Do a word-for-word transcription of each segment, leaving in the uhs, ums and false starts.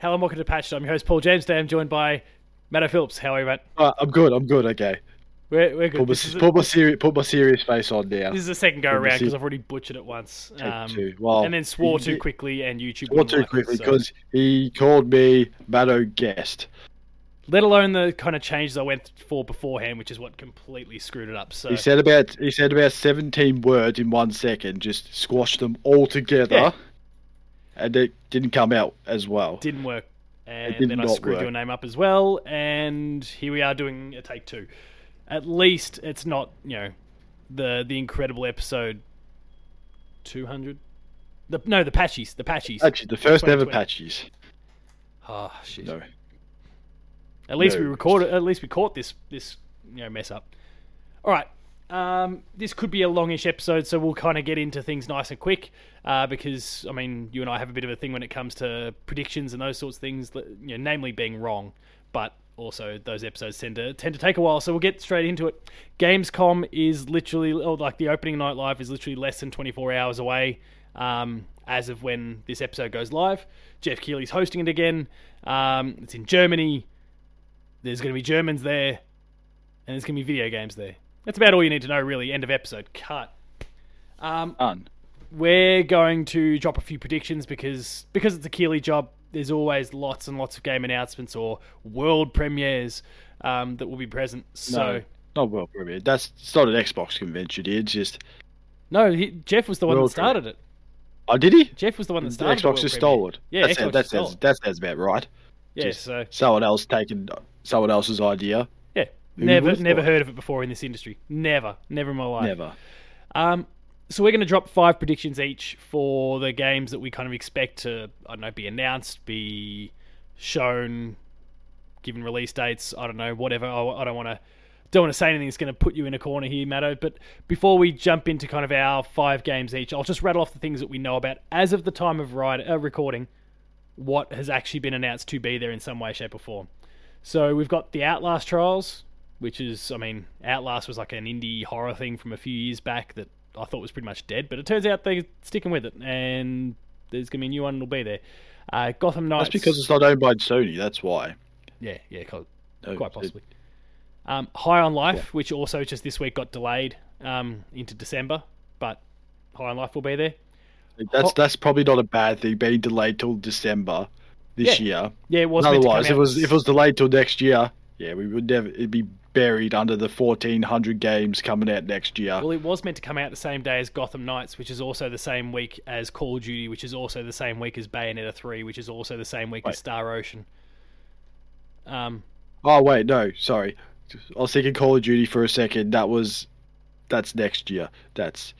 Hello and welcome to Patched. I'm your host, Paul James. Today I'm joined by Matto Phillips. How are you, mate? Uh, I'm good, I'm good, okay. We're, we're good. Put my, put, a, my seri- put my serious face on now. This is the second go around because I've already butchered it once. Um, well, and then swore he, too quickly and YouTube... Swore too like quickly because so. He called me Matto Guest. Let alone the kind of changes I went for beforehand, which is what completely screwed it up. So He said about he said about seventeen words in one second, just squashed them all together. Yeah. And it didn't come out as well. Didn't work. And did then I screwed work. your name up as well. And here we are doing a take two. At least it's not, you know, the the incredible episode two hundred. The, no, the Patchies. The Patchies. Actually, the first ever Patchies. Oh, shit. No. At least no. we recorded. At least we caught this, this you know, mess up. All right. Um, this could be a longish episode, so we'll kind of get into things nice and quick, uh, because, I mean, you and I have a bit of a thing when it comes to predictions and those sorts of things, you know, namely being wrong, but also those episodes tend to tend to take a while, so we'll get straight into it. Gamescom is literally, or like the opening night live is literally less than twenty-four hours away, um, as of when this episode goes live. Jeff Keighley's hosting it again. Um, it's in Germany. There's going to be Germans there, and there's going to be video games there. That's about all you need to know, really. End of episode. Cut. Um, Done. We're going to drop a few predictions because because it's a Keighley job, there's always lots and lots of game announcements or world premieres um, that will be present. So no, not world premiere. That's it's not an Xbox convention. It's just... No, he, Jeff was the one that started premiere. it. Oh, did he? Jeff was the one that started it. Xbox world just premiere. stole it. Yeah, that's Xbox how, that's stole it. That sounds about right. Yeah, just so... Someone else taking someone else's idea. Who never never heard of it before in this industry. Never. Never in my life. Never. Um, so we're going to drop five predictions each for the games that we kind of expect to, I don't know, be announced, be shown, given release dates, I don't know, whatever. I don't want to don't want to say anything that's going to put you in a corner here, Matto. But before we jump into kind of our five games each, I'll just rattle off the things that we know about as of the time of ride, uh, recording, what has actually been announced to be there in some way, shape or form. So we've got the Outlast Trials, which is, I mean, Outlast was like an indie horror thing from a few years back that I thought was pretty much dead, but it turns out they're sticking with it, and there's going to be a new one that'll be there. Uh, Gotham Knights... That's because it's not owned by Sony, that's why. Yeah, yeah, quite, no, quite possibly. It... Um, High on Life, yeah. which also just this week got delayed um, into December, but High on Life will be there. That's Ho- that's probably not a bad thing, being delayed till December this yeah. year. Yeah, it was meant to come out. Otherwise, it was, if it was delayed till next year, yeah, we would never... It'd be buried under the fourteen hundred games coming out next year. Well, it was meant to come out the same day as Gotham Knights, which is also the same week as Call of Duty, which is also the same week as Bayonetta three, which is also the same week wait. as Star Ocean. Um. Oh, wait, no, sorry. I was thinking Call of Duty for a second. That was... That's next year. That's...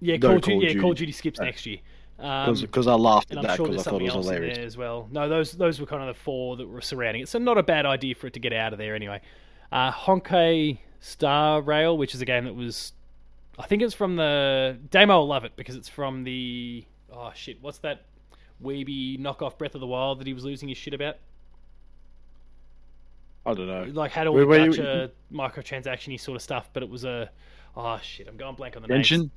Yeah, Call, no, Call, Duty, Duty. Yeah, Call of Duty skips no. next year. Because um, I laughed at that because sure I thought it was hilarious. As well. No, those those were kind of the four that were surrounding it, so not a bad idea for it to get out of there anyway. Uh, Honkai Star Rail, which is a game that was... I think it's from the... Damo will love it because it's from the... Oh, shit. What's that weeby knockoff Breath of the Wild that he was losing his shit about? I don't know. Like, had all the gacha microtransaction-y sort of stuff, but it was a... Oh, shit. I'm going blank on the name. Genshin?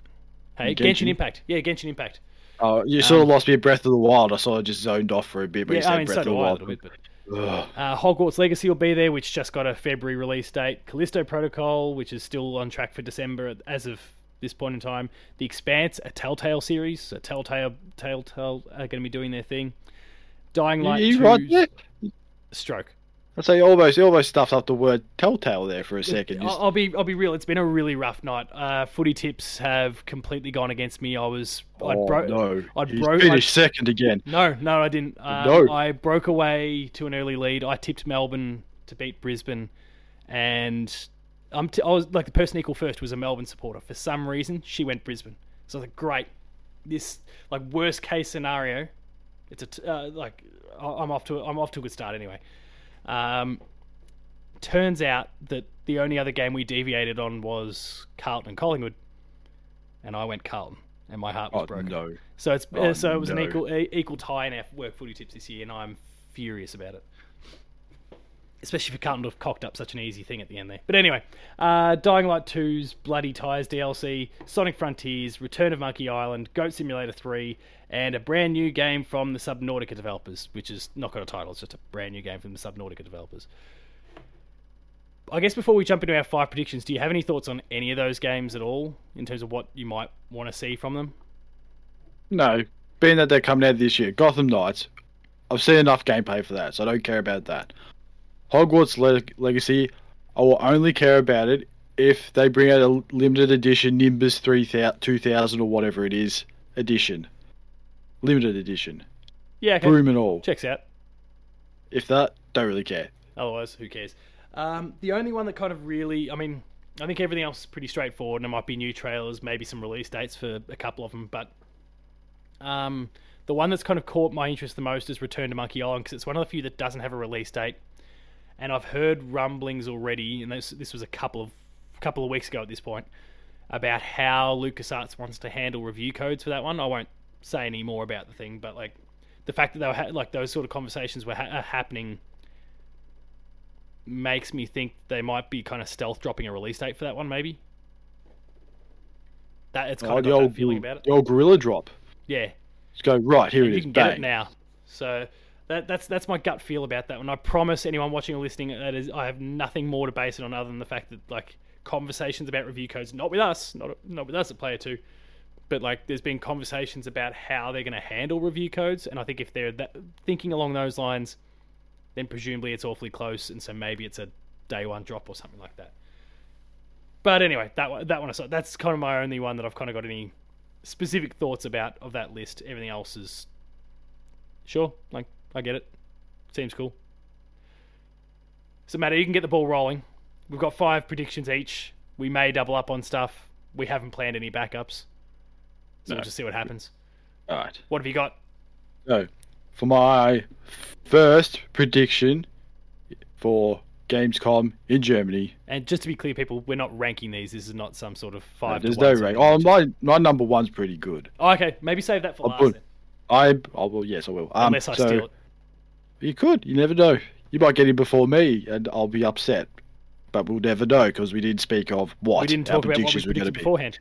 Hey, Genshin. Genshin Impact. Yeah, Genshin Impact. Oh, you sort um, of lost me at Breath of the Wild. I sort of just zoned off for a bit, but yeah, you said I mean, Breath so of the Wild. Bit, but... Uh, Hogwarts Legacy will be there, which just got a February release date. Callisto Protocol, which is still on track for December as of this point in time. The Expanse, a Telltale series, so Telltale, Telltale are going to be doing their thing. Dying Light you, you two, right there? Stroke. I'd say almost, almost stuffed up the word Telltale there for a second. Just... I'll be, I'll be real. It's been a really rough night. Uh, footy tips have completely gone against me. I was, I oh, broke, no. I broke. Finished I'd... second again. No, no, I didn't. Um, no, I broke away to an early lead. I tipped Melbourne to beat Brisbane, and I'm, t- I was like the person equal first was a Melbourne supporter. For some reason, she went Brisbane. So I was like, great, this like worst case scenario. It's a t- uh, like I'm off to, I'm off to a good start anyway. Um, turns out that the only other game we deviated on was Carlton and Collingwood, and I went Carlton, and my heart was oh, broken. No. So it's oh, uh, so it was no. an equal uh, equal tie in our work footy tips this year, and I'm furious about it. Especially if you can't have cocked up such an easy thing at the end there. But anyway, uh, Dying Light two's Bloody Tires D L C, Sonic Frontiers, Return of Monkey Island, Goat Simulator three, and a brand new game from the Subnautica developers, which is not got a title, it's just a brand new game from the Subnautica developers. I guess before we jump into our five predictions, do you have any thoughts on any of those games at all, in terms of what you might want to see from them? No. Being that they're coming out this year, Gotham Knights, I've seen enough gameplay for that, so I don't care about that. Hogwarts Leg- Legacy, I will only care about it if they bring out a limited edition Nimbus three thousand, two thousand or whatever it is edition. Limited edition. Yeah, okay. Broom and all. Checks out. If that, don't really care. Otherwise, who cares? Um, the only one that kind of really... I mean, I think everything else is pretty straightforward, and there might be new trailers, maybe some release dates for a couple of them, but... Um, the one that's kind of caught my interest the most is Return to Monkey Island, because it's one of the few that doesn't have a release date. And I've heard rumblings already, and this, this was a couple of couple of weeks ago at this point, about how LucasArts wants to handle review codes for that one. I won't say any more about the thing, but like the fact that they were ha- like those sort of conversations were ha- happening makes me think they might be kind of stealth dropping a release date for that one, maybe. That it's kind oh, of got old, that feeling about it. The old gorilla drop. Yeah. Just go right here. And it you is. You can bang. Get it now. So. That, that's that's my gut feel about that one. I promise anyone watching or listening that is, I have nothing more to base it on other than the fact that like conversations about review codes, not with us, not not with us at Player Two, but like there's been conversations about how they're going to handle review codes, and I think if they're that, thinking along those lines, then presumably it's awfully close, and so maybe it's a day one drop or something like that. But anyway, that one, that one aside, that's kind of my only one that I've kind of got any specific thoughts about of that list. Everything else is sure, like. I get it. Seems cool. So, Matto, you can get the ball rolling. We've got five predictions each. We may double up on stuff. We haven't planned any backups. So no. We'll just see what happens. All right. What have you got? So, for my first prediction for Gamescom in Germany... And just to be clear, people, we're not ranking these. This is not some sort of five no, there's to one. No rank. Oh, my, my number one's pretty good. Oh, okay. Maybe save that for I'll last put- then. I, I will, yes, I will. Um, Unless I so steal it. You could. You never know. You might get it before me, and I'll be upset. But we'll never know, because we didn't speak of what. We didn't talk about what we predicted beforehand.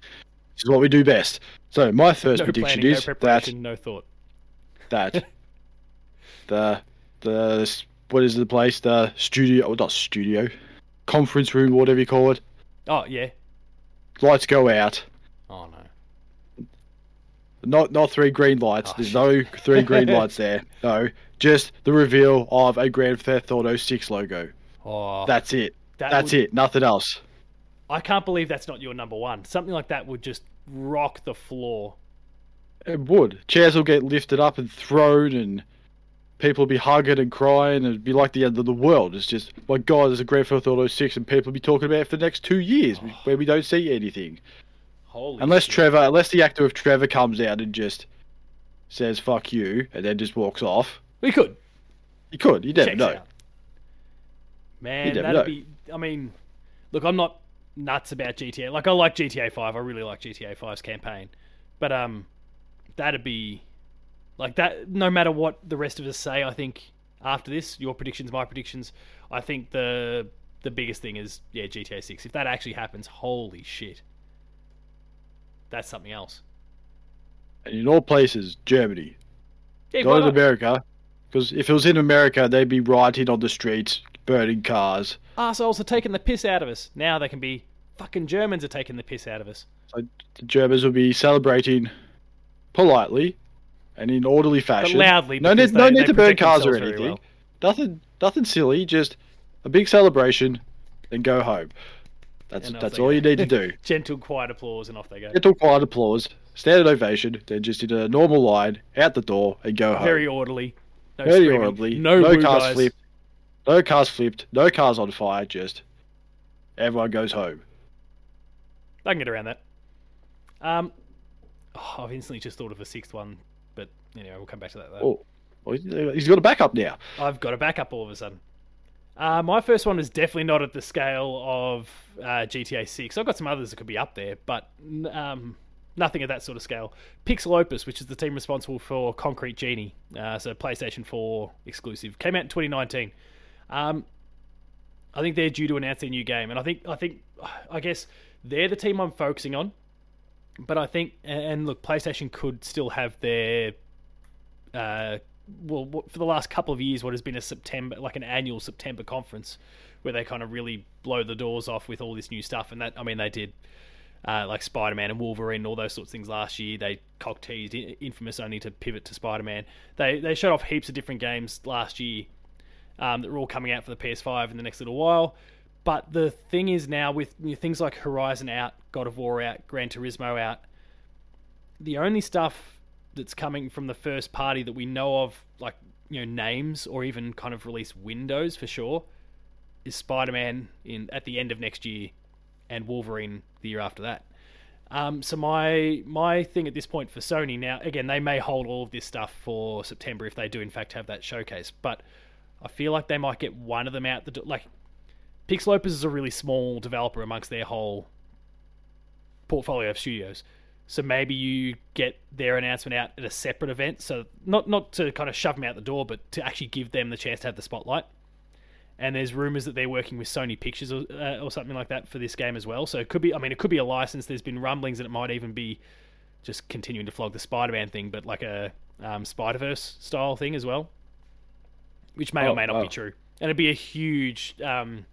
Which is what we do best. So, my first no prediction planning, is no preparation, that... No thought. That... the... the What is the place? The studio... Not studio. Conference room, whatever you call it. Oh, yeah. Lights go out. Oh, no. Not not three green lights. Oh, There's shit. no three green lights there. No, just the reveal of a Grand Theft Auto six logo. Oh, that's it. That that's would... it. Nothing else. I can't believe that's not your number one. Something like that would just rock the floor. It would. Chairs will get lifted up and thrown, and people will be hugging and crying, and it'd be like the end of the world. It's just, my God, there's a Grand Theft Auto six, and people will be talking about it for the next two years, oh. where we don't see anything. Holy unless shit. Trevor, unless the actor of Trevor comes out and just says "fuck you" and then just walks off. We could. He could. You never know. Out. Man, that'd know. be. I mean, look, I'm not nuts about G T A. Like, I like G T A Five. I really like G T A Five's campaign, but um, that'd be like that. No matter what the rest of us say, I think after this, your predictions, my predictions, I think the the biggest thing is yeah, G T A Six. If that actually happens, holy shit. That's something else. And in all places, Germany. Yeah, not in America. Because if it was in America, they'd be rioting on the streets, burning cars. Arseholes are taking the piss out of us. Now they can be... Fucking Germans are taking the piss out of us. So the Germans will be celebrating politely and in orderly fashion. But loudly. No need, they, no need to burn cars or anything. Well. Nothing nothing silly. Just a big celebration and go home. That's that's all go. you need to do. Gentle, quiet applause, and off they go. Gentle, quiet applause, standard ovation, then just in a normal line, out the door, and go home. Very orderly. No Very screaming. orderly. No, no cars eyes. flipped. No cars flipped. No cars on fire. Just everyone goes home. I can get around that. Um, oh, I've instantly just thought of a sixth one, but anyway, we'll come back to that later. Oh, well, he's got a backup now. I've got a backup all of a sudden. Uh, my first one is definitely not at the scale of uh, G T A six. I've got some others that could be up there, but um, nothing at that sort of scale. Pixel Opus, which is the team responsible for Concrete Genie, uh, so PlayStation four exclusive, came out in twenty nineteen. Um, I think they're due to announce their new game, and I think I think I guess they're the team I'm focusing on. But I think, and look, PlayStation could still have their, uh, well, for the last couple of years, what has been a September, like an annual September conference, where they kind of really blow the doors off with all this new stuff. And that, I mean, they did uh, like Spider-Man and Wolverine and all those sorts of things last year. They cock-teased Infamous only to pivot to Spider-Man. They they showed off heaps of different games last year um, that were all coming out for the P S five in the next little while. But the thing is now, with things like Horizon out, God of War out, Gran Turismo out, the only stuff that's coming from the first party that we know of, like, you know, names or even kind of release windows for sure, is Spider-Man in at the end of next year and Wolverine the year after that. Um, so my my thing at this point for Sony now, again, they may hold all of this stuff for September if they do in fact have that showcase, but I feel like they might get one of them out the door. Like, Pixel Opus is a really small developer amongst their whole portfolio of studios. So maybe you get their announcement out at a separate event. So not, not to kind of shove them out the door, but to actually give them the chance to have the spotlight. And there's rumors that they're working with Sony Pictures or, uh, or something like that for this game as well. So it could be, I mean, it could be a license. There's been rumblings that it might even be just continuing to flog the Spider-Man thing, but like a um, Spider-Verse style thing as well, which may oh, or may not oh. be true. And it'd be a huge... Um,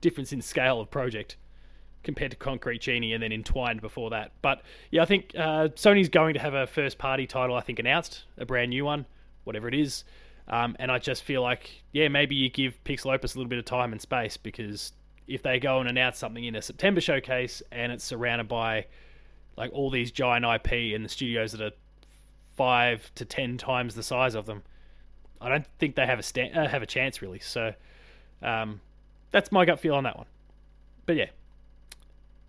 difference in scale of project compared to Concrete Genie and then Entwined before that. But yeah, I think uh, Sony's going to have a first party title, I think, announced, a brand new one, whatever it is. Um, and I just feel like, yeah, maybe you give Pixel Opus a little bit of time and space, because if they go and announce something in a September showcase and it's surrounded by like all these giant I P and the studios that are five to ten times the size of them, I don't think they have a sta- uh, have a chance really. So, um, that's my gut feel on that one. But yeah,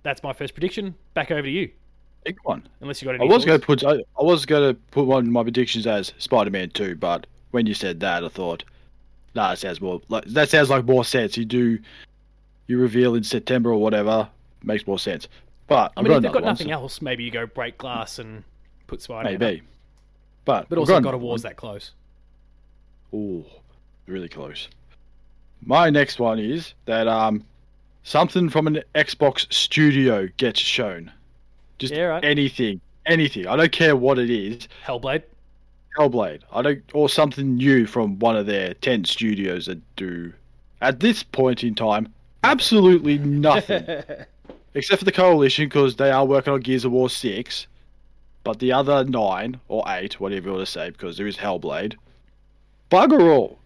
that's my first prediction. Back over to you. Big one. Unless you got any. I was going to put. I, I was going to put one of my predictions as Spider-Man two, but when you said that, I thought, nah, that sounds more. Like, that sounds like more sense. You do, you reveal in September or whatever, makes more sense. But I mean, if they've got nothing else, maybe you go break glass and put Spider-Man. Maybe. Up. But but also, God of War's that close. Oh, really close. My next one is that um, something from an Xbox studio gets shown. Just yeah, right. anything, anything. I don't care what it is. Hellblade, Hellblade. I don't, or something new from one of their ten studios that do, at this point in time, absolutely nothing, except for the Coalition, because they are working on Gears of War six. But the other nine or eight, whatever you want to say, because there is Hellblade, bugger all.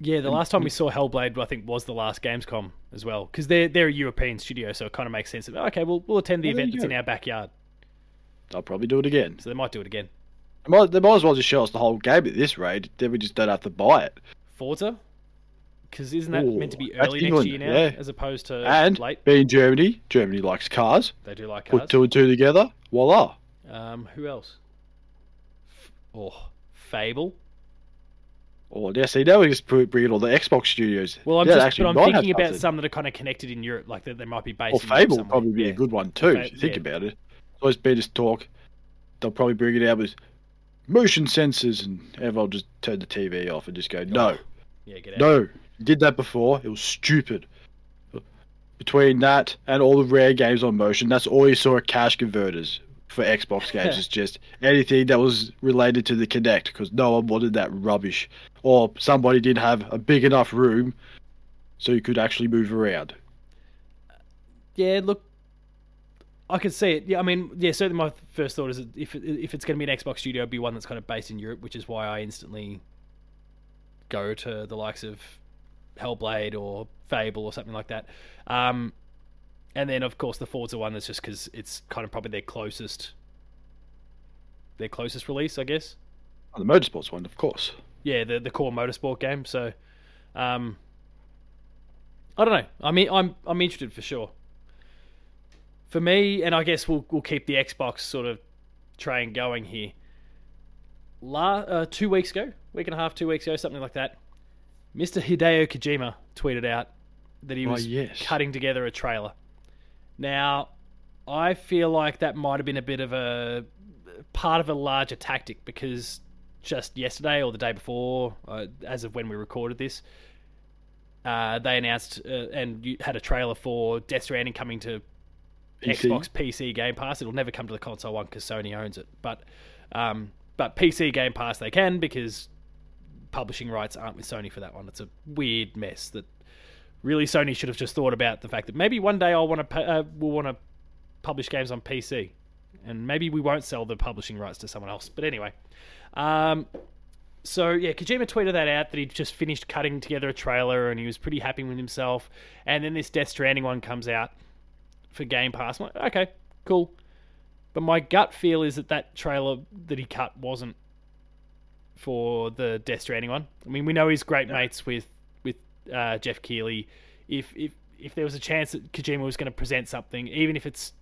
Yeah, the last time we saw Hellblade, I think, was the last Gamescom as well. Because they're, they're a European studio, so it kind of makes sense. Of, okay, well, we'll attend the well, event that's go. in our backyard. They'll probably do it again. So they might do it again. They might, they might as well just show us the whole game at this rate. Then we just don't have to buy it. Forza? Because isn't that Ooh, meant to be early next year now, yeah. as opposed to and late? And being Germany, Germany likes cars. They do like cars. Put two and two together, voila. Um, who else? Oh, Fable? Oh, yeah, see, now we just bring in all the Xbox studios. Well, I'm, just, but I'm thinking about some that are kind of connected in Europe, like that they might be based in Europe. Or Fable would probably be yeah. a good one, too, Fable, if you think yeah. about it. It's always been just talk. They'll probably bring it out with motion sensors, and everyone will just turn the T V off and just go, no. Yeah, get out. No. You did that before. It was stupid. Between that and all the rare games on motion, that's all you saw at cash converters for Xbox games. It's just anything that was related to the Kinect, because no one wanted that rubbish. Or somebody did have a big enough room so you could actually move around. Yeah, look, I could see it. Yeah, I mean, yeah, certainly my first thought is that if if it's going to be an Xbox studio, it'd be one that's kind of based in Europe, which is why I instantly go to the likes of Hellblade or Fable or something like that. Um, and then, of course, the Forza one is just because it's kind of probably their closest, their closest release, I guess. Oh, the motorsports one, of course. Yeah, the the core motorsport game. So, um, I don't know. I mean, I'm I'm interested for sure. For me, and I guess we'll we'll keep the Xbox sort of train going here. La, uh, two weeks ago, week and a half, two weeks ago, something like that, Mister Hideo Kojima tweeted out that he was oh, yes. cutting together a trailer. Now, I feel like that might have been a bit of a part of a larger tactic, because just yesterday or the day before, uh, as of when we recorded this, Uh, they announced uh, and you had a trailer for Death Stranding coming to P C? Xbox P C Game Pass. It'll never come to the console one because Sony owns it. But um, but P C Game Pass they can, because publishing rights aren't with Sony for that one. It's a weird mess that really Sony should have just thought about the fact that maybe one day I'll want to uh, we'll want to publish games on P C, and maybe we won't sell the publishing rights to someone else. But anyway, um, so yeah, Kojima tweeted that out, that he'd just finished cutting together a trailer and he was pretty happy with himself. And then this Death Stranding one comes out for Game Pass. I'm like, okay, cool. But my gut feel is that that trailer that he cut wasn't for the Death Stranding one. I mean, we know he's great yeah. mates with with uh, Jeff Keighley. If if if there was a chance that Kojima was going to present something, even if it's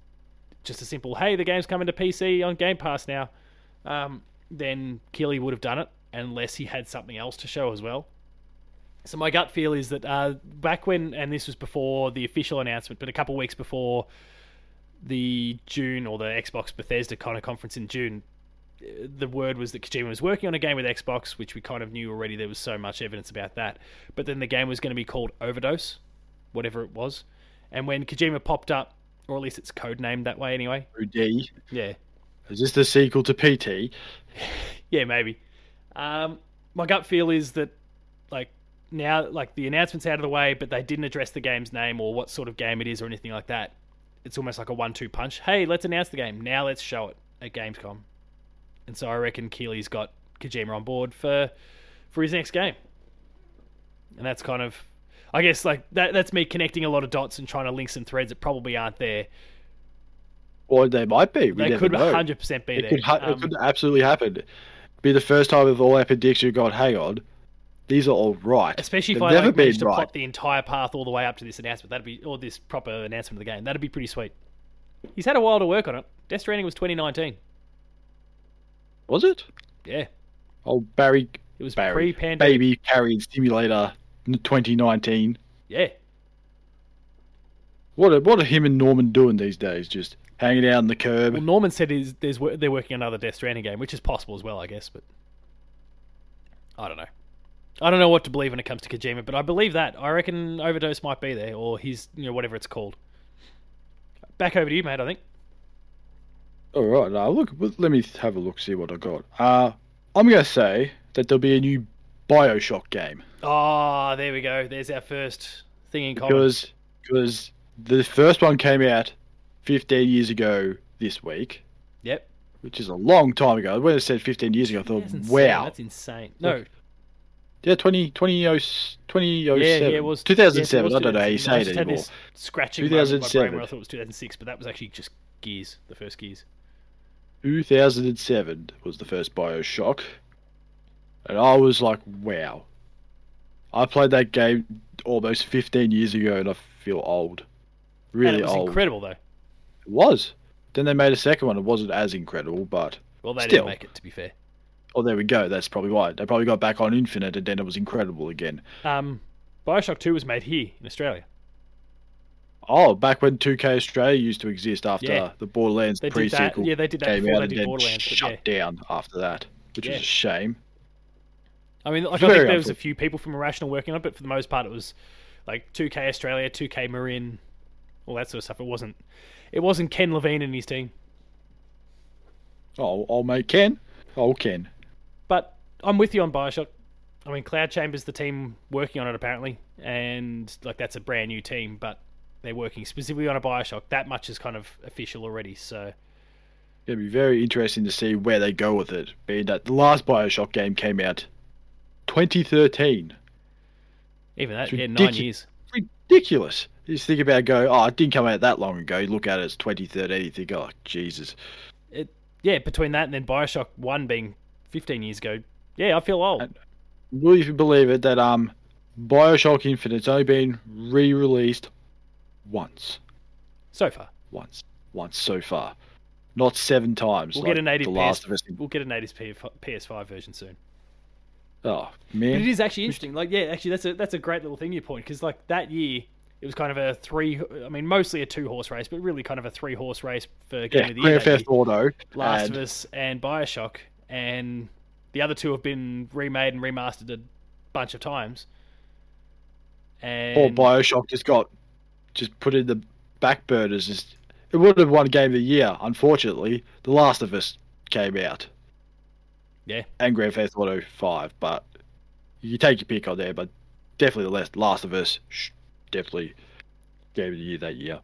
just a simple, hey, the game's coming to P C on Game Pass now, um, then Keighley would have done it, unless he had something else to show as well. So my gut feel is that uh, back when, and this was before the official announcement, but a couple of weeks before the June, or the Xbox Bethesda kind of conference in June, the word was that Kojima was working on a game with Xbox, which we kind of knew already. There was so much evidence about that. But then the game was going to be called Overdose, whatever it was. And when Kojima popped up, or at least it's codenamed that way anyway. O D. Yeah. Is this the sequel to P T? Yeah, maybe. Um, my gut feel is that, like, now, like, the announcement's out of the way, but they didn't address the game's name or what sort of game it is or anything like that. It's almost like a one-two punch. Hey, let's announce the game. Now let's show it at Gamescom. And so I reckon Keighley's got Kojima on board for for his next game. And that's kind of, I guess, like, that that's me connecting a lot of dots and trying to link some threads that probably aren't there. Well, they might be. We they could know. one hundred percent be it there. Could ha- um, it could absolutely happen. Be the first time with all our predictions you got, hang on, these are all right. Especially if They've I never like, managed to right. plot the entire path all the way up to this announcement. That'd be, or this proper announcement of the game. That'd be pretty sweet. He's had a while to work on it. Death Stranding was twenty nineteen. Was it? Yeah. Oh, Barry. It was Barry, pre-pandemic. Baby carrying simulator twenty nineteen. Yeah. What are, what are him and Norman doing these days? Just hanging out on the curb? Well, Norman said he's, there's, they're working on another Death Stranding game, which is possible as well, I guess. But I don't know. I don't know what to believe when it comes to Kojima, but I believe that. I reckon Overdose might be there, or his, you know, whatever it's called. Back over to you, mate, I think. All right, now look. Let me have a look, see what I got. Uh, I'm going to say that there'll be a new BioShock game. Oh, there we go. There's our first thing in common. Because, because the first one came out fifteen years ago this week. Yep. Which is a long time ago. When I said fifteen years ago, I thought, that's wow. That's insane. No. Look, yeah, twenty, twenty, twenty oh seven. Yeah, yeah, it was two thousand seven. Yeah, it was I don't know how you say it anymore. I just had this scratching moment in my brain where I thought it was two thousand six, but that was actually just Gears, the first Gears. two thousand seven was the first BioShock, and I was like, wow. I played that game almost fifteen years ago, and I feel old. Really and it was old. Incredible, though. It was. Then they made a second one. It wasn't as incredible, but well, they still. Didn't make it, to be fair. Oh, there we go. That's probably why. They probably got back on Infinite, and then it was incredible again. Um, BioShock two was made here in Australia. Oh, back when two K Australia used to exist after yeah. the Borderlands they pre-sequel yeah, they did that came out, they did and then shut yeah. down after that, which yeah. was a shame. I mean, like, I think there was a few people from Irrational working on it, but for the most part, it was like two K Australia, two K Marin, all that sort of stuff. It wasn't, it wasn't Ken Levine and his team. Oh, oh mate, Ken, oh Ken. But I'm with you on BioShock. I mean, Cloud Chamber's the team working on it apparently, and like that's a brand new team, but. They're working specifically on a BioShock. That much is kind of official already, so... It'll be very interesting to see where they go with it, being that the last BioShock game came out twenty thirteen. Even that, yeah, nine years. Ridiculous. You just think about it, go, oh, it didn't come out that long ago. You look at it, it's twenty thirteen, you think, oh, Jesus. It, yeah, between that and then BioShock one being fifteen years ago, yeah, I feel old. And will you believe it that um, BioShock Infinite's only been re-released once. So far. Once. Once so far. Not seven times. We'll like get a native P S five. We'll get a native P S five version soon. Oh, man. But it is actually interesting. Like, yeah, actually, that's a that's a great little thing you point, because, like, that year, it was kind of a three... I mean, mostly a two-horse race, but really kind of a three-horse race for Game yeah, of the Year. Grand Theft Auto. Last and... of Us and BioShock. And the other two have been remade and remastered a bunch of times. And or Bioshock just got just put in the back burners. Just, it wouldn't have won Game of the Year, unfortunately. The Last of Us came out. Yeah. And Grand Theft Auto five, but you take your pick on there, but definitely The Last of Us, definitely Game of the Year that year.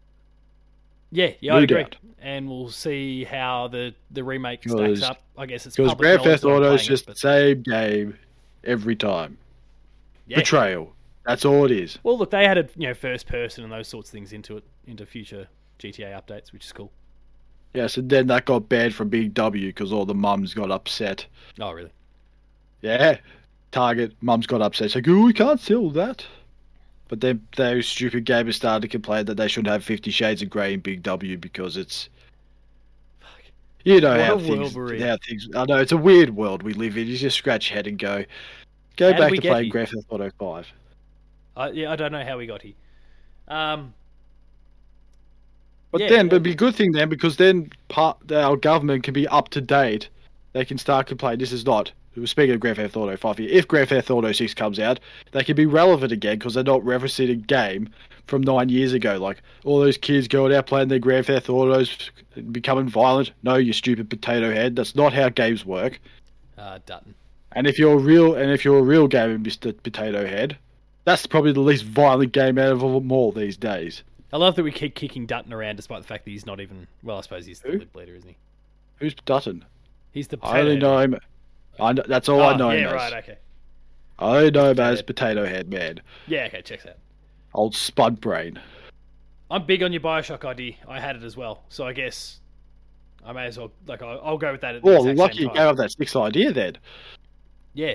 Yeah, yeah, I agree. And we'll see how the, the remake stacks up. I guess it's because Grand Theft Auto is just the same game every time. Yeah. Betrayal. That's all it is. Well, look, they added, you know, first person and those sorts of things into it, into future G T A updates, which is cool. Yes, and then that got banned from Big W because all the mums got upset. Oh, really? Yeah. Target mums got upset. So, like, oh, we can't sell that. But then those stupid gamers started to complain that they shouldn't have Fifty Shades of Grey in Big W because it's... Fuck. You know how things, how things... I know, it's a weird world we live in. You just scratch your head and go, go how back to playing Grand Theft Auto five. I, yeah, I don't know how we got here. Um, but yeah, then, but it'd be a good thing then, because then part, our government can be up to date. They can start complaining, this is not... Speaking of Grand Theft Auto five, if Grand Theft Auto six comes out, they can be relevant again because they're not referencing a game from nine years ago. Like, all those kids going out playing their Grand Theft Autos, becoming violent. No, you stupid potato head. That's not how games work. Uh, Dutton. And if you're real, and if you're a real gamer, Mister Potato Head, that's probably the least violent game out of them all these days. I love that we keep kicking Dutton around despite the fact that he's not even... Well, I suppose he's the lip leader, isn't he? Who's Dutton? He's the potato I only know him... I know, that's all oh, I know him yeah, as. Right, okay. I know him as Potato Head Man. Yeah, okay, checks out. Old Spud Brain. I'm big on your Bioshock idea. I had it as well, so I guess I may as well. Like, I'll, I'll go with that. At the oh, exact lucky same time. You gave up that sixth idea then. Yeah.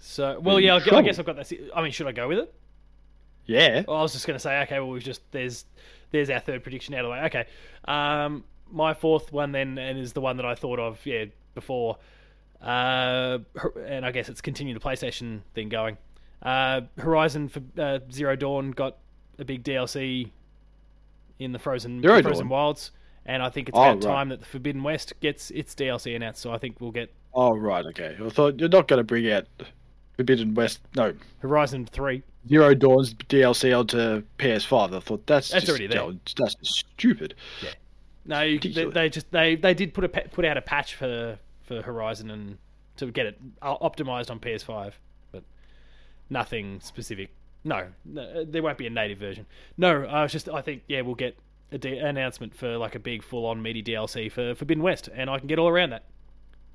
So, well, yeah, I'll, I guess I've got that. I mean, should I go with it? Yeah. Well, I was just going to say, okay, well, we've just there's there's our third prediction out of the way. Okay. Um, my fourth one then, and is the one that I thought of, yeah, before. Uh, and I guess it's continuing the PlayStation thing going. Uh, Horizon for uh, Zero Dawn got a big D L C in the Frozen the Frozen Wilds, and I think it's about oh, right. time that the Forbidden West gets its D L C announced. So I think we'll get. Oh right, okay. I thought you're not going to bring out Forbidden West. No, Horizon three Zero Dawn's D L C onto P S five. I thought that's that's just, already there. That's just stupid. Yeah. No, you, they, they just they they did put a put out a patch for. for Horizon and to get it optimized on P S five, but nothing specific. No, no there won't be a native version. No, I was just, I think, yeah, we'll get an de- announcement for like a big full-on meaty D L C for Forbidden West, and I can get all around that.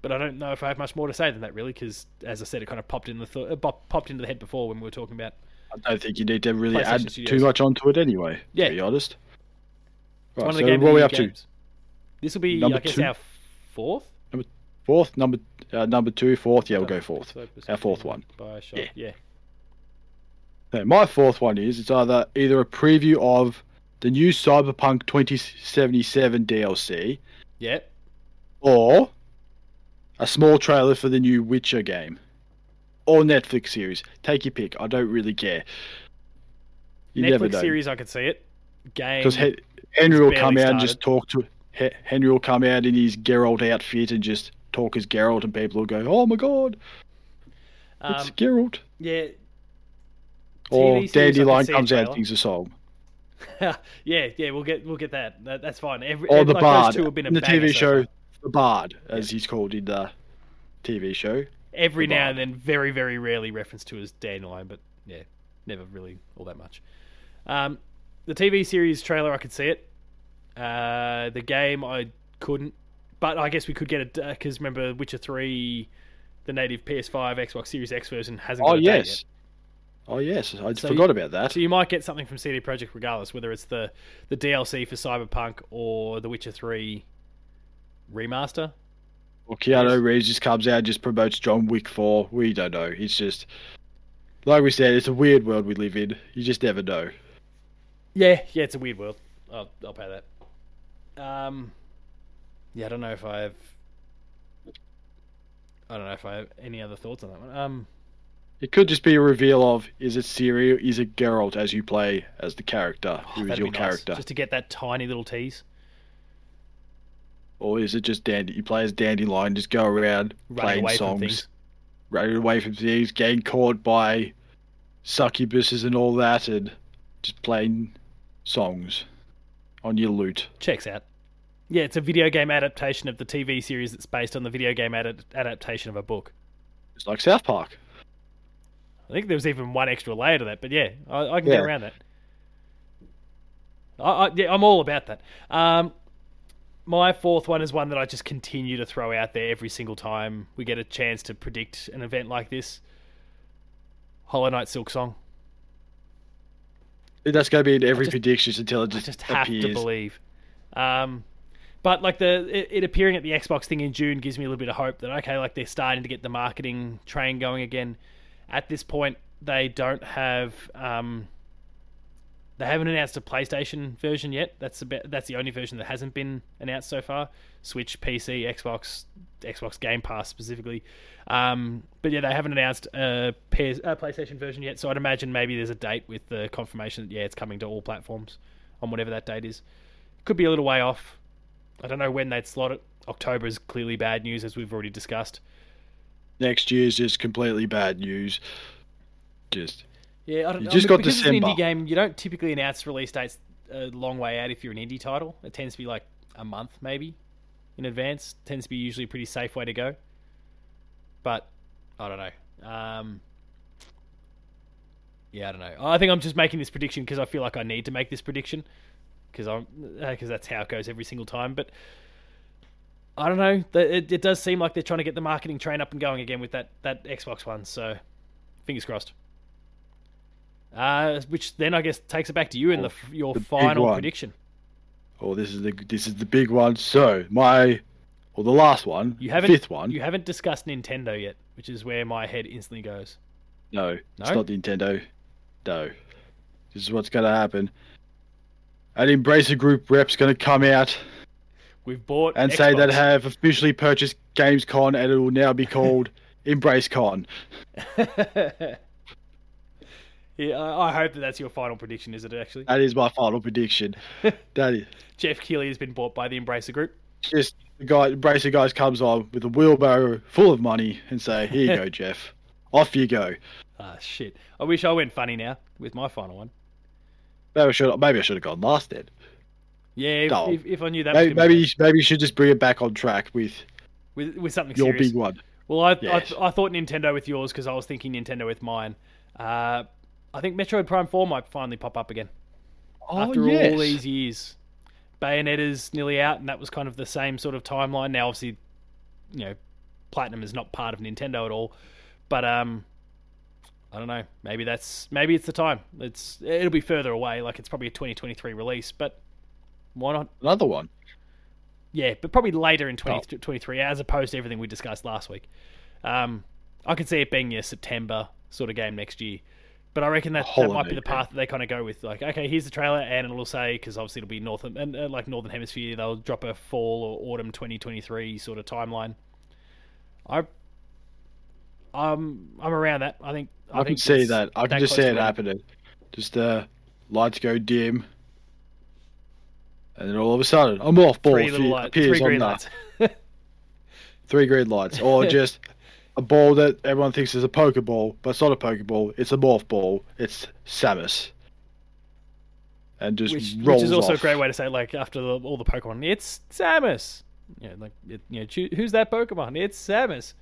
But I don't know if I have much more to say than that, really, because, as I said, it kind of popped in the th- uh, popped into the head before when we were talking about... I don't think you need to really add Studios. Too much onto it anyway, to yeah. be honest. Right, One so of the game what are we up games. To? This will be, Number I guess, two. our fourth? Fourth, number uh, number two, fourth, yeah, we'll go fourth. Our fourth one. Yeah. yeah. So my fourth one is, it's either either a preview of the new Cyberpunk twenty seventy-seven D L C. Yep. Or a small trailer for the new Witcher game. Or Netflix series. Take your pick. I don't really care. You Netflix never know. Series, I could see it. Game. Because he- Henry will come out started. and just talk to... He- Henry will come out in his Geralt outfit and just... talk as Geralt and people will go, oh my god, it's um, Geralt. Yeah. T V or Dandelion comes out and sings a song. yeah, yeah, we'll get we'll get that. that that's fine. Every, or the like Bard. Those two have been a in the T V show, so the Bard, as yeah. he's called in the T V show. Every the now Bard. And then, very very rarely referenced to as Dandelion, but yeah, never really all that much. Um, the T V series trailer, I could see it. Uh, the game, I couldn't. But I guess we could get a... Because uh, remember, Witcher three, the native P S five, Xbox Series X version hasn't got oh, a date yes. yet. Oh, yes. I so forgot you, about that. So you might get something from C D Projekt regardless, whether it's the, the D L C for Cyberpunk or the Witcher three remaster. Well, Keanu Reeves just comes out and just promotes John Wick four. We don't know. It's just... Like we said, it's a weird world we live in. You just never know. Yeah, yeah, it's a weird world. I'll, I'll pay that. Um... Yeah, I don't know if I have... I don't know if I have any other thoughts on that one. Um, it could just be a reveal of, is it Ciri, is it Geralt as you play as the character? Oh, who is your character? Nice, just to get that tiny little tease. Or is it just Dandy? You play as Dandelion, just go around running playing away songs, from things. running away from things, getting caught by succubuses and all that, and just playing songs on your lute. Checks out. Yeah, it's a video game adaptation of the T V series that's based on the video game ad- adaptation of a book. It's like South Park. I think there was even one extra layer to that, but yeah, I, I can yeah. get around that. I, I, yeah, I'm all about that. Um, my fourth one is one that I just continue to throw out there every single time we get a chance to predict an event like this. Hollow Knight Silksong. That's going to be in every just, prediction until it just I just have appears. to believe. Um, but like the it, it appearing at the Xbox thing in June gives me a little bit of hope that, okay, like they're starting to get the marketing train going again. At this point, they don't have... Um, they haven't announced a PlayStation version yet. That's about, that's the only version that hasn't been announced so far. Switch, P C, Xbox, Xbox Game Pass specifically. Um, but yeah, they haven't announced a, P S, a PlayStation version yet, so I'd imagine maybe there's a date with the confirmation that, yeah, it's coming to all platforms on whatever that date is. Could be a little way off. I don't know when they'd slot it. October is clearly bad news, as we've already discussed. Next year's just completely bad news. Just... Yeah, I don't know. Just got because December. It's an indie game, you don't typically announce release dates a long way out if you're an indie title. It tends to be like a month, maybe, in advance. It tends to be usually a pretty safe way to go. But, I don't know. Um, yeah, I don't know. I think I'm just making this prediction because I feel like I need to make this prediction. Because I'm, because that's how it goes every single time. But, I don't know. It, it does seem like they're trying to get the marketing train up and going again with that, that Xbox one. So, fingers crossed. Uh, which then I guess takes it back to you in the your the final prediction. Oh, this is the this is the big one. So my, or well, the last one, you haven't, fifth one. You haven't discussed Nintendo yet, which is where my head instantly goes. No, no? It's not Nintendo. No, this is what's going to happen. An Embracer Group rep's going to come out. We've bought and Xbox. Say that have officially purchased GamesCon and it will now be called EmbraceCon. Yeah, I hope that that's your final prediction, is it actually? That is my final prediction. That is. Jeff Keighley has been bought by the Embracer Group. Just the guy, Embracer guys comes on with a wheelbarrow full of money and say, here you go, Jeff. Off you go. Ah, shit. I wish I went funny now with my final one. Maybe I should, maybe I should have gone last then. Yeah, if, no. if, if I knew that. Maybe maybe, maybe you should just bring it back on track with, with, with something your serious. Big one. Well, I, yes. I I thought Nintendo with yours because I was thinking Nintendo with mine. Uh... I think Metroid Prime four might finally pop up again. Oh, After yes. all these years. Bayonetta's nearly out, and that was kind of the same sort of timeline. Now, obviously, you know, Platinum is not part of Nintendo at all. But, um, I don't know. Maybe that's... Maybe it's the time. It's It'll be further away. Like, it's probably a twenty twenty-three release, but why not? Another one. Yeah, but probably later in twenty twenty-three, oh. as opposed to everything we discussed last week. Um, I could see it being a September sort of game next year. But I reckon that, that might be the path that they kind of go with. Like, okay, here's the trailer, and it'll say, because obviously it'll be northern and uh, like northern hemisphere, they'll drop a fall or autumn twenty twenty-three sort of timeline. I, I'm, I'm around that. I think I, I think can see that. I can just see it happening. Just the uh, lights go dim, and then all of a sudden, I'm off ball. Three little lights, three green lights, three green lights, or just. A ball that everyone thinks is a Pokeball, but it's not a Pokeball. It's a Morph Ball. It's Samus. And just which, rolls off. Which is also off. A great way to say, like, after the, all the Pokemon, it's Samus. Yeah, like, it, you know, choose, who's that Pokemon? It's Samus.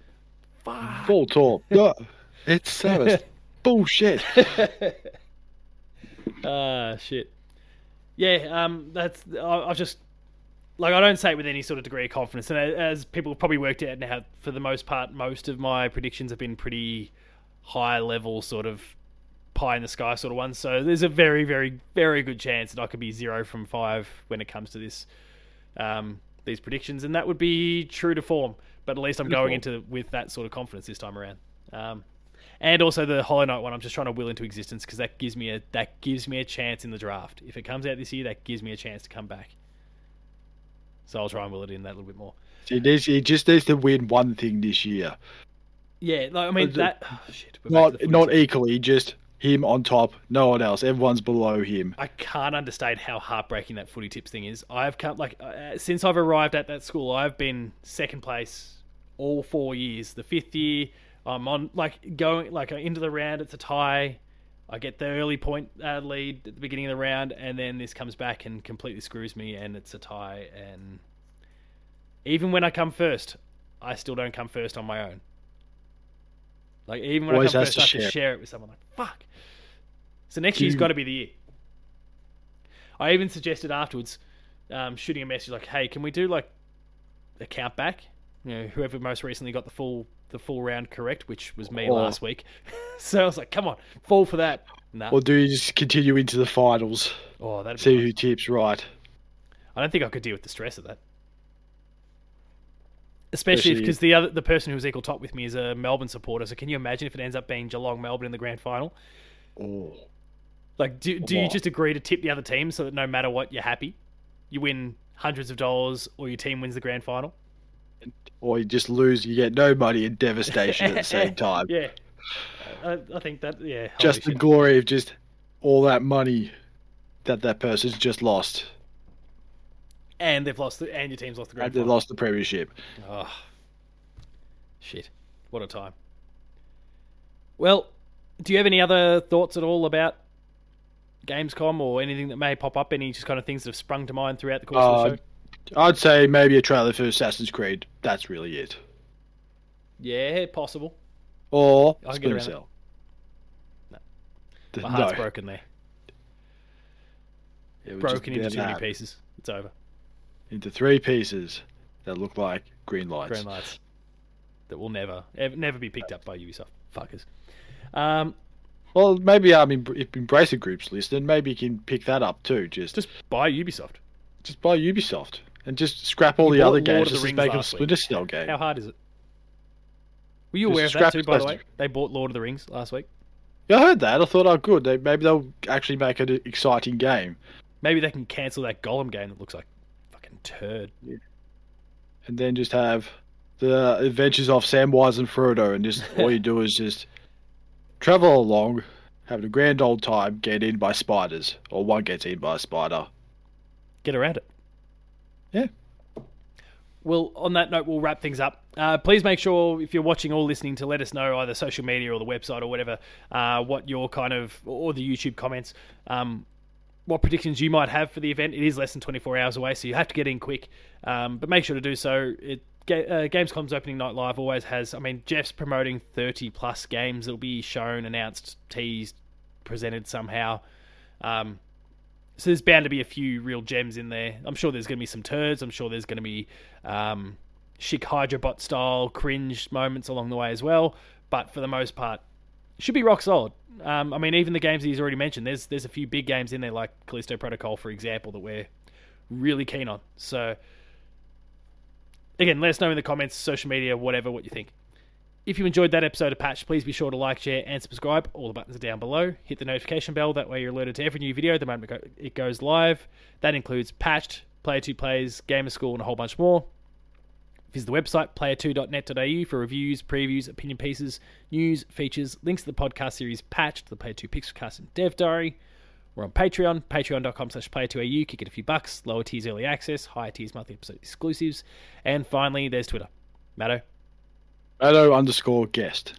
Fuck. Full talk. No, it's Samus. Bullshit. Ah, uh, shit. Yeah, um, that's. I, I've just. Like, I don't say it with any sort of degree of confidence. And as people have probably worked out now, for the most part, most of my predictions have been pretty high-level sort of pie-in-the-sky sort of ones. So there's a very, very, very good chance that I could be zero from five when it comes to this, um, these predictions. And that would be true to form. But at least I'm going into with that sort of confidence this time around. Um, and also the Hollow Knight one, I'm just trying to will into existence because that gives me a that gives me a chance in the draft. If it comes out this year, that gives me a chance to come back. So I'll try and will it in that a little bit more. So it just needs to win one thing this year. Yeah, like, I mean, that... Oh, shit, not not equally, just him on top, no one else. Everyone's below him. I can't understate how heartbreaking that footy tips thing is. I've come, like, uh, since I've arrived at that school, I've been second place all four years. The fifth year, I'm on, like, going, like, into the round, it's a tie. I get the early point uh, lead at the beginning of the round, and then this comes back and completely screws me, and it's a tie. And even when I come first, I still don't come first on my own. Like, even when Always I come first, I have to share it with someone. Like, fuck. So next year's got to be the year. I even suggested afterwards um, shooting a message like, hey, can we do, like, a count back? You know, whoever most recently got the full the full round correct, which was me oh. last week. So I was like, come on, fall for that. Nah. Or do you just continue into the finals? Oh, that'd See be nice. Who tips right. I don't think I could deal with the stress of that. Especially because the other the person who was equal top with me is a Melbourne supporter. So can you imagine if it ends up being Geelong Melbourne in the grand final? Oh. Like, do do oh. you just agree to tip the other team so that no matter what, you're happy? You win hundreds of dollars, or your team wins the grand final? Or you just lose, you get no money and devastation at the same time. Yeah. I, I think that, yeah. Just the shit. glory of just all that money that that person's just lost. And they've lost, the, and your team's lost the grand and final. And they lost the premiership. Oh, shit. What a time. Well, do you have any other thoughts at all about Gamescom or anything that may pop up? Any just kind of things that have sprung to mind throughout the course uh, of the show? I'd say maybe a trailer for Assassin's Creed. That's really it. Yeah, possible. Or Splinter Cell. No. The, My heart's no. broken there. It broken into too many pieces. It's over. Into three pieces that look like green lights. Green lights. That will never, ever, never be picked up by Ubisoft. Fuckers. Um... Well, maybe um, if Embracer Group's listening, maybe you can pick that up too. Just just buy Ubisoft. Just buy Ubisoft and just scrap all you the other Lord games. The just make a Splinter Cell game. How hard is it? Were you aware just of that too, by the way? They bought Lord of the Rings last week. Yeah, I heard that. I thought, oh, good. They, maybe they'll actually make an exciting game. Maybe they can cancel that Gollum game that looks like fucking turd. Yeah. And then just have the adventures of Samwise and Frodo, and just all you do is just... travel along, having a grand old time, get eaten by spiders, or one gets eaten by a spider. Get around it. Yeah. Well, on that note, we'll wrap things up. Uh, please make sure, if you're watching or listening, to let us know either social media or the website or whatever, uh, what your kind of, or the YouTube comments, um, what predictions you might have for the event. It is less than twenty-four hours away, so you have to get in quick. Um, but make sure to do so. It Uh, Gamescom's opening night live always has, I mean, Jeff's promoting thirty plus games that'll be shown, announced, teased, presented somehow. Um, so there's bound to be a few real gems in there. I'm sure there's going to be some turds. I'm sure there's going to be um, chic Hydrobot style cringe moments along the way as well. But for the most part, should be rock solid. Um, I mean, even the games that he's already mentioned, there's there's a few big games in there like Callisto Protocol, for example, that we're really keen on. So... again, let us know in the comments, social media, whatever, what you think. If you enjoyed that episode of Patch, please be sure to like, share, and subscribe. All the buttons are down below. Hit the notification bell. That way you're alerted to every new video the moment it goes live. That includes Patched, Player two Plays, Gamer School, and a whole bunch more. Visit the website, player two dot net dot a u, for reviews, previews, opinion pieces, news, features, links to the podcast series Patched, the Player two Pixelcast, and Dev Diary. We're on Patreon, patreon dot com slash player two a u. Kick it a few bucks. Lower tiers early access, higher tiers monthly episode exclusives. And finally, there's Twitter. Matto. Matto underscore guest.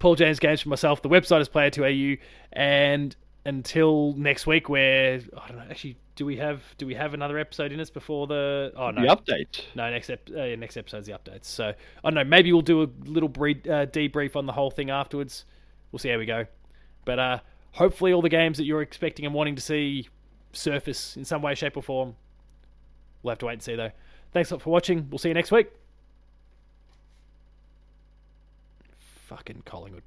Paul James Games for myself. The website is player two a u. And until next week, where I don't know. Actually, do we have do we have another episode in us before the? Oh no, the update. No, next ep- uh, next episode's the updates. So I don't know. Maybe we'll do a little bre- uh, debrief on the whole thing afterwards. We'll see how we go. But uh, hopefully all the games that you're expecting and wanting to see surface in some way, shape, or form. We'll have to wait and see, though. Thanks a lot for watching. We'll see you next week. Fucking Collingwood.